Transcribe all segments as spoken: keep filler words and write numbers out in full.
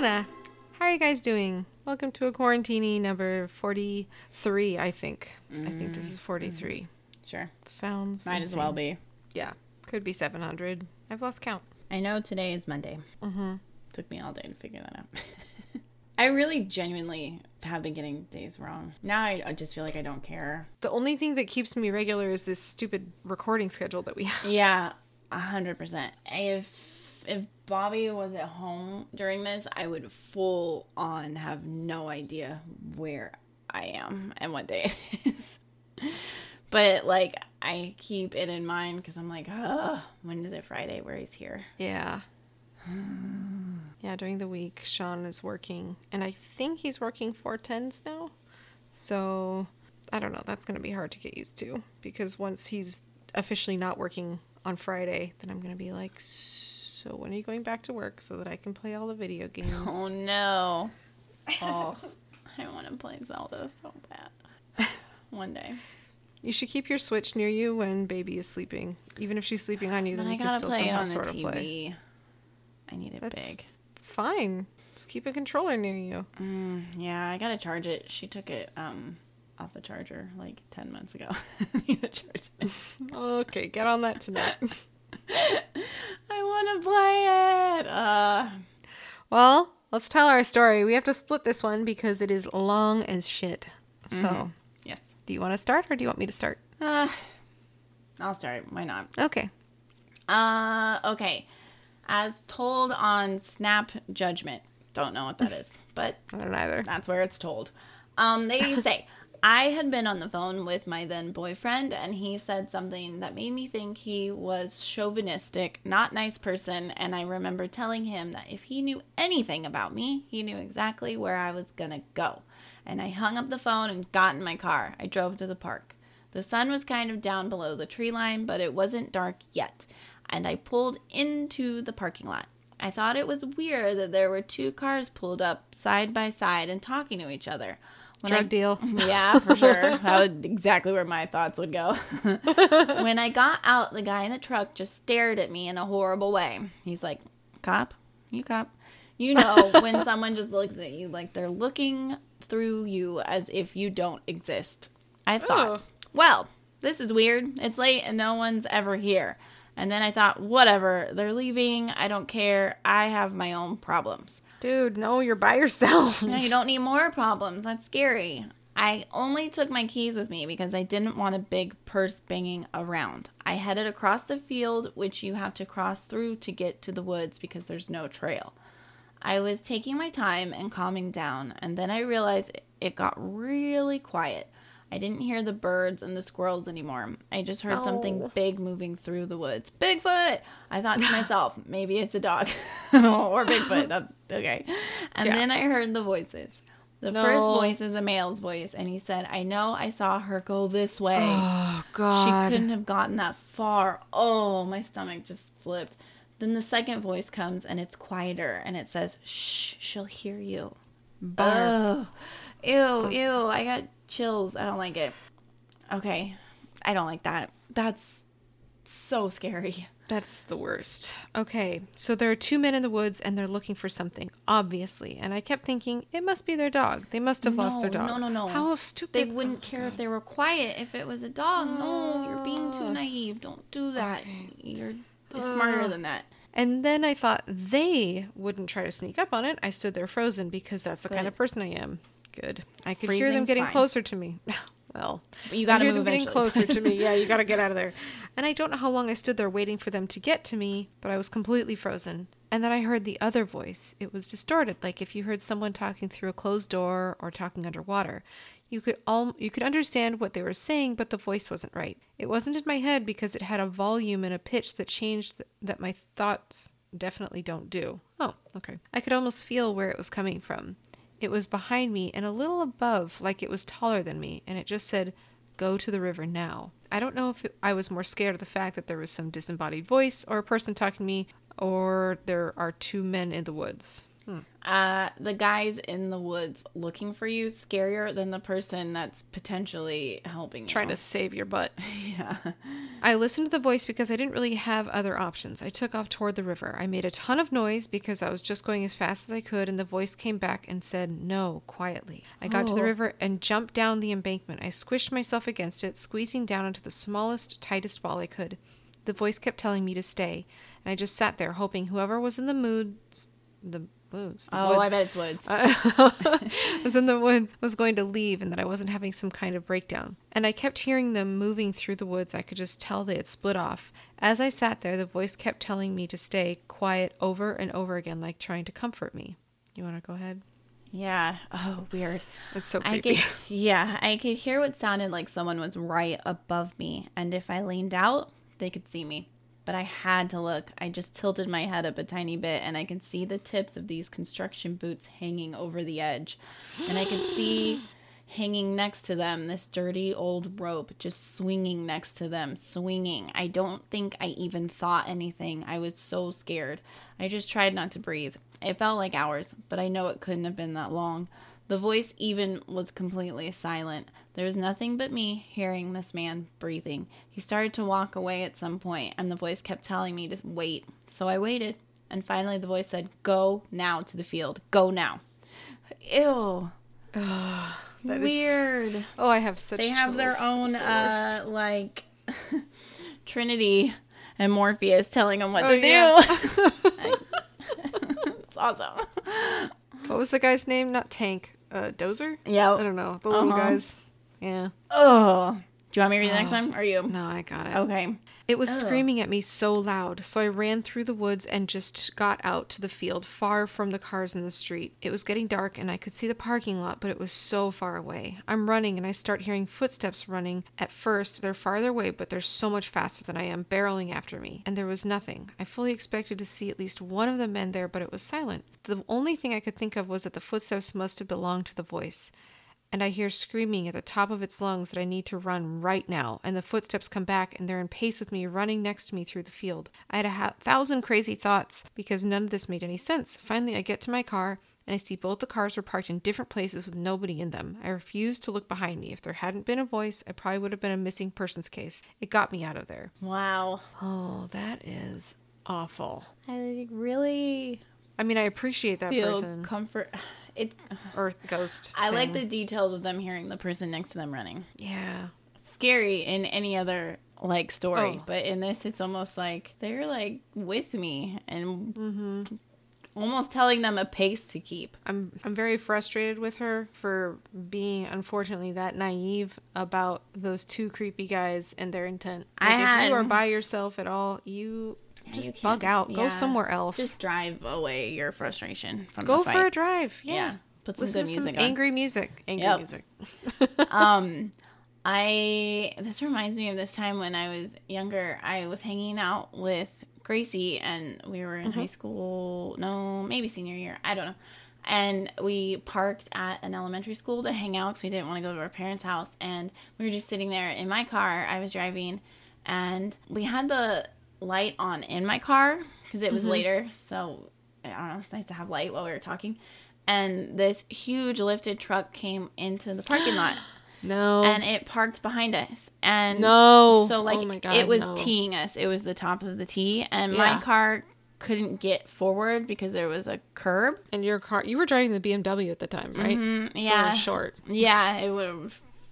Brianna, how are you guys doing? Welcome to a quarantini number forty-three, I think. Mm. I think this is forty-three. Mm. Sure. Sounds Might insane. As well be. Yeah. Could be seven hundred. I've lost count. I know today is Monday. Mm-hmm. Took me all day to figure that out. I really genuinely have been getting days wrong. Now I, I just feel like I don't care. The only thing that keeps me regular is this stupid recording schedule that we have. Yeah, one hundred percent. If, if Bobby was at home during this, I would full on have no idea where I am and what day it is. But, like, I keep it in mind because I'm like, oh, when is it Friday where he's here? Yeah. Yeah, during the week, Sean is working. And I think he's working four tens now. So, I don't know. That's going to be hard to get used to. Because once he's officially not working on Friday, then I'm going to be like, so when are you going back to work so that I can play all the video games? Oh, no. Oh, I want to play Zelda so bad. One day. You should keep your Switch near you when baby is sleeping. Even if she's sleeping on you, then, then you can still somehow sort of play. I need it That's big. Fine. Just keep a controller near you. Mm, yeah, I gotta charge it. She took it um, off the charger like ten months ago. I need to charge it. Okay, get on that tonight. I want to play it. Uh... Well, let's tell our story. We have to split this one because it is long as shit. Mm-hmm. So... Do you want to start or do you want me to start? Uh, I'll start. Why not? Okay. Uh, okay. As told on Snap Judgment. Don't know what that is, but I don't either. That's where it's told. Um, they say, I had been on the phone with my then boyfriend and he said something that made me think he was chauvinistic, not nice person. And I remember telling him that if he knew anything about me, he knew exactly where I was going to go. And I hung up the phone and got in my car. I drove to the park. The sun was kind of down below the tree line, but it wasn't dark yet. And I pulled into the parking lot. I thought it was weird that there were two cars pulled up side by side and talking to each other. When Drug I, deal. Yeah, for sure. That was exactly where my thoughts would go. When I got out, the guy in the truck just stared at me in a horrible way. He's like, cop? You cop? You know, when someone just looks at you like they're looking through you as if you don't exist. I thought, Ooh. Well, this is weird. It's late and no one's ever here. And then I thought, whatever. They're leaving. I don't care. I have my own problems. Dude, no, you're by yourself. No, you don't need more problems. That's scary. I only took my keys with me because I didn't want a big purse banging around. I headed across the field, which you have to cross through to get to the woods because there's no trail. I was taking my time and calming down, and then I realized it got really quiet. I didn't hear the birds and the squirrels anymore. I just heard oh. something big moving through the woods. Bigfoot! I thought to myself, maybe it's a dog. Or Bigfoot. That's okay. And yeah. then I heard the voices. The no. first voice is a male's voice, and he said, I know I saw her go this way. Oh, God. She couldn't have gotten that far. Oh, my stomach just flipped. Then the second voice comes, and it's quieter, and it says, shh, she'll hear you. Barf. Oh. Ew, ew, I got chills. I don't like it. Okay, I don't like that. That's so scary. That's the worst. Okay, so there are two men in the woods, and they're looking for something, obviously. And I kept thinking, it must be their dog. They must have no, lost their dog. No, no, no. How stupid. They wouldn't oh, care God. If they were quiet if it was a dog. Oh. No, you're being too naive. Don't do that. Okay. You're... It's smarter than that. And then I thought they wouldn't try to sneak up on it. I stood there frozen because that's the Good. Kind of person I am. Good. I could Freezing's hear them getting fine. Closer to me. Well, but you got to move eventually. Getting closer to me. Yeah, you got to get out of there. And I don't know how long I stood there waiting for them to get to me, but I was completely frozen. And then I heard the other voice. It was distorted, like if you heard someone talking through a closed door or talking underwater. You could all you could understand what they were saying, but the voice wasn't right. It wasn't in my head because it had a volume and a pitch that changed th- that my thoughts definitely don't do. Oh, okay. I could almost feel where it was coming from. It was behind me and a little above, like it was taller than me, and it just said, go to the river now. I don't know if it, I was more scared of the fact that there was some disembodied voice or a person talking to me, or there are two men in the woods. Hmm. Uh, the guy's in the woods looking for you, scarier than the person that's potentially helping you. Trying to save your butt. Yeah. I listened to the voice because I didn't really have other options. I took off toward the river. I made a ton of noise because I was just going as fast as I could, and the voice came back and said no quietly. I got oh. to the river and jumped down the embankment. I squished myself against it, squeezing down into the smallest, tightest ball I could. The voice kept telling me to stay, and I just sat there hoping whoever was in the mood... The Woods, oh, woods. I bet it's woods. I was in the woods. I was going to leave and that I wasn't having some kind of breakdown. And I kept hearing them moving through the woods. I could just tell they had split off. As I sat there, the voice kept telling me to stay quiet over and over again, like trying to comfort me. You want to go ahead? Yeah. Oh, weird. That's so creepy. I could, yeah. I could hear what sounded like someone was right above me. And if I leaned out, they could see me. But I had to look. I just tilted my head up a tiny bit, and I could see the tips of these construction boots hanging over the edge. And I could see hanging next to them this dirty old rope just swinging next to them, swinging. I don't think I even thought anything. I was so scared. I just tried not to breathe. It felt like hours, but I know it couldn't have been that long. The voice even was completely silent. There was nothing but me hearing this man breathing. He started to walk away at some point, and the voice kept telling me to wait. So I waited, and finally the voice said, "Go now to the field. Go now." Ew. Oh, that weird. Is... Oh, I have such. They chills. Have their own the uh, like Trinity and Morpheus telling them what oh, to yeah. do. It's awesome. What was the guy's name? Not Tank. Uh, Dozer? Yeah. I don't know. The little uh-huh. guys. Yeah. Oh. Do you want me to read the next oh. one? Or you? No, I got it. Okay. It was oh. screaming at me so loud, so I ran through the woods and just got out to the field, far from the cars in the street. It was getting dark, and I could see the parking lot, but it was so far away. I'm running, and I start hearing footsteps running. At first, they're farther away, but they're so much faster than I am, barreling after me. And there was nothing. I fully expected to see at least one of the men there, but it was silent. The only thing I could think of was that the footsteps must have belonged to the voice. And I hear screaming at the top of its lungs that I need to run right now. And the footsteps come back, and they're in pace with me, running next to me through the field. I had a ha- thousand crazy thoughts because none of this made any sense. Finally, I get to my car, and I see both the cars were parked in different places with nobody in them. I refused to look behind me. If there hadn't been a voice, I probably would have been a missing persons case. It got me out of there. Wow. Oh, that is awful. I really... I mean, I appreciate that feel person. Comfort... It, Earth ghost I thing. Like the details of them hearing the person next to them running. Yeah. Scary in any other, like, story. Oh. But in this, it's almost like they're, like, with me and mm-hmm. almost telling them a pace to keep. I'm I'm very frustrated with her for being, unfortunately, that naive about those two creepy guys and their intent. Like, I if had... you are by yourself at all, you... Just you bug out. Yeah. Go somewhere else. Just drive away your frustration from Go the fight. Go for a drive. Yeah. yeah. Put some Listen good to music some on. Angry music. Angry yep. music. um, I this reminds me of this time when I was younger. I was hanging out with Gracie, and we were in mm-hmm. high school. No, maybe senior year. I don't know. And we parked at an elementary school to hang out because we didn't want to go to our parents' house. And we were just sitting there in my car. I was driving, and we had the light on in my car because it was mm-hmm. later, so I don't know, it's nice to have light while we were talking. And this huge lifted truck came into the parking lot. No. And it parked behind us. And no. So, like, oh my God, it was no. teeing us. It was the top of the tee, and yeah. my car couldn't get forward because there was a curb. And your car, you were driving the B M W at the time, right? Mm-hmm. Yeah. So it was short. Yeah, it would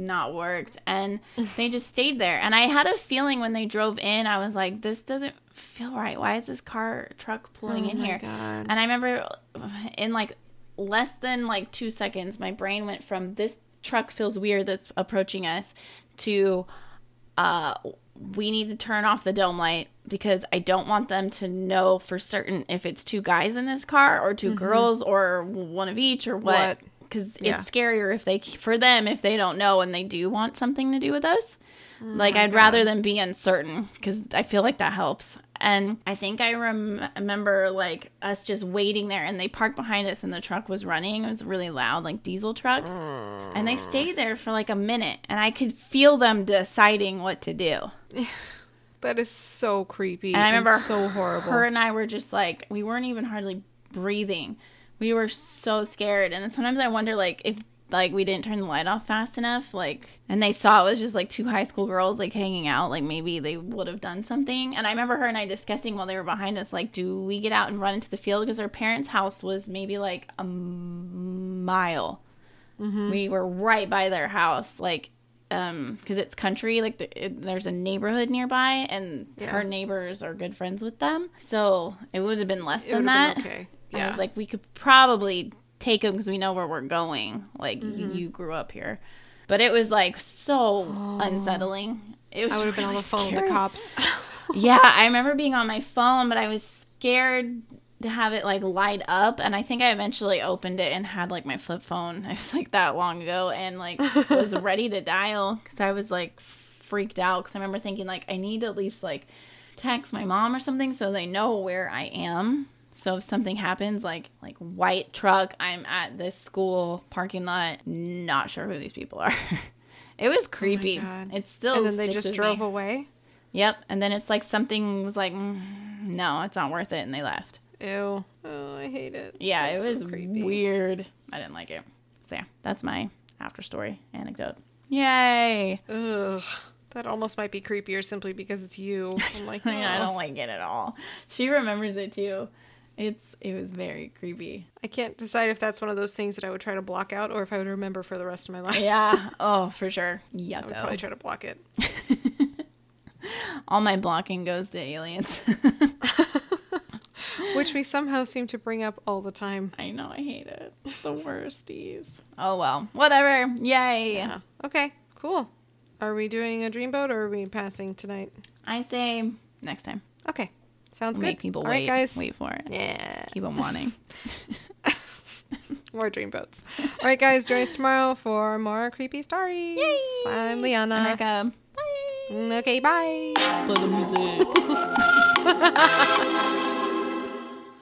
not worked, and they just stayed there. And I had a feeling when they drove in, I was like, this doesn't feel right. Why is this car truck pulling oh in here? God. And I remember in like less than like two seconds, my brain went from this truck feels weird that's approaching us to uh we need to turn off the dome light because I don't want them to know for certain if it's two guys in this car or two mm-hmm. girls or one of each or what, what? Because yeah. it's scarier if they for them if they don't know and they do want something to do with us. Oh like, I'd God. rather them be uncertain because I feel like that helps. And I think I rem- remember, like, us just waiting there. And they parked behind us, and the truck was running. It was really loud, like, diesel truck. Mm. And they stayed there for, like, a minute. And I could feel them deciding what to do. That is so creepy. And I remember and so horrible. Her and I were just, like, we weren't even hardly breathing. we were so scared. And sometimes I wonder, like, if, like, we didn't turn the light off fast enough, like, and they saw it was just, like, two high school girls, like, hanging out, like, maybe they would have done something. And I remember her and I discussing while they were behind us, like, do we get out and run into the field? Because our parents' house was maybe, like, a mile. Mm-hmm. We were right by their house, like, um, because it's country, like, the, it, there's a neighborhood nearby, and yeah. her neighbors are good friends with them. So it would have been less it than that. Okay. Yeah. I was like, we could probably take them because we know where we're going. Like, mm-hmm. you grew up here. But it was, like, so oh. unsettling. It was I would have really been on the phone with the cops. Yeah, I remember being on my phone, but I was scared to have it, like, light up. And I think I eventually opened it and had, like, my flip phone. I was, like, that long ago. And, like, was ready to dial because I was, like, freaked out. Because I remember thinking, like, I need to at least, like, text my mom or something so they know where I am. So if something happens, like, like white truck, I'm at this school parking lot, not sure who these people are. It was creepy. Oh, it's still And then they just drove me. away? Yep. And then it's like something was like, mm, no, it's not worth it. And they left. Ew. Oh, I hate it. Yeah, that's it was so creepy. Weird. I didn't like it. So yeah, that's my after story anecdote. Yay. Ugh. That almost might be creepier simply because it's you. I'm like, no. I don't like it at all. She remembers it too. It's It was very creepy. I can't decide if that's one of those things that I would try to block out or if I would remember for the rest of my life. Yeah. Oh, for sure. Yucko. I would probably try to block it. All my blocking goes to aliens. Which we somehow seem to bring up all the time. I know. I hate it. It's the worsties. Oh, well. Whatever. Yay. Yeah. Okay. Cool. Are we doing a dream boat or are we passing tonight? I say next time. Okay. Sounds Make good. People All wait, right, guys. Wait for it. Yeah. Keep them wanting. More dream boats. All right, guys. Join us tomorrow for more creepy stories. Yay! I'm Liana. America. Bye. Okay, bye. Play the music.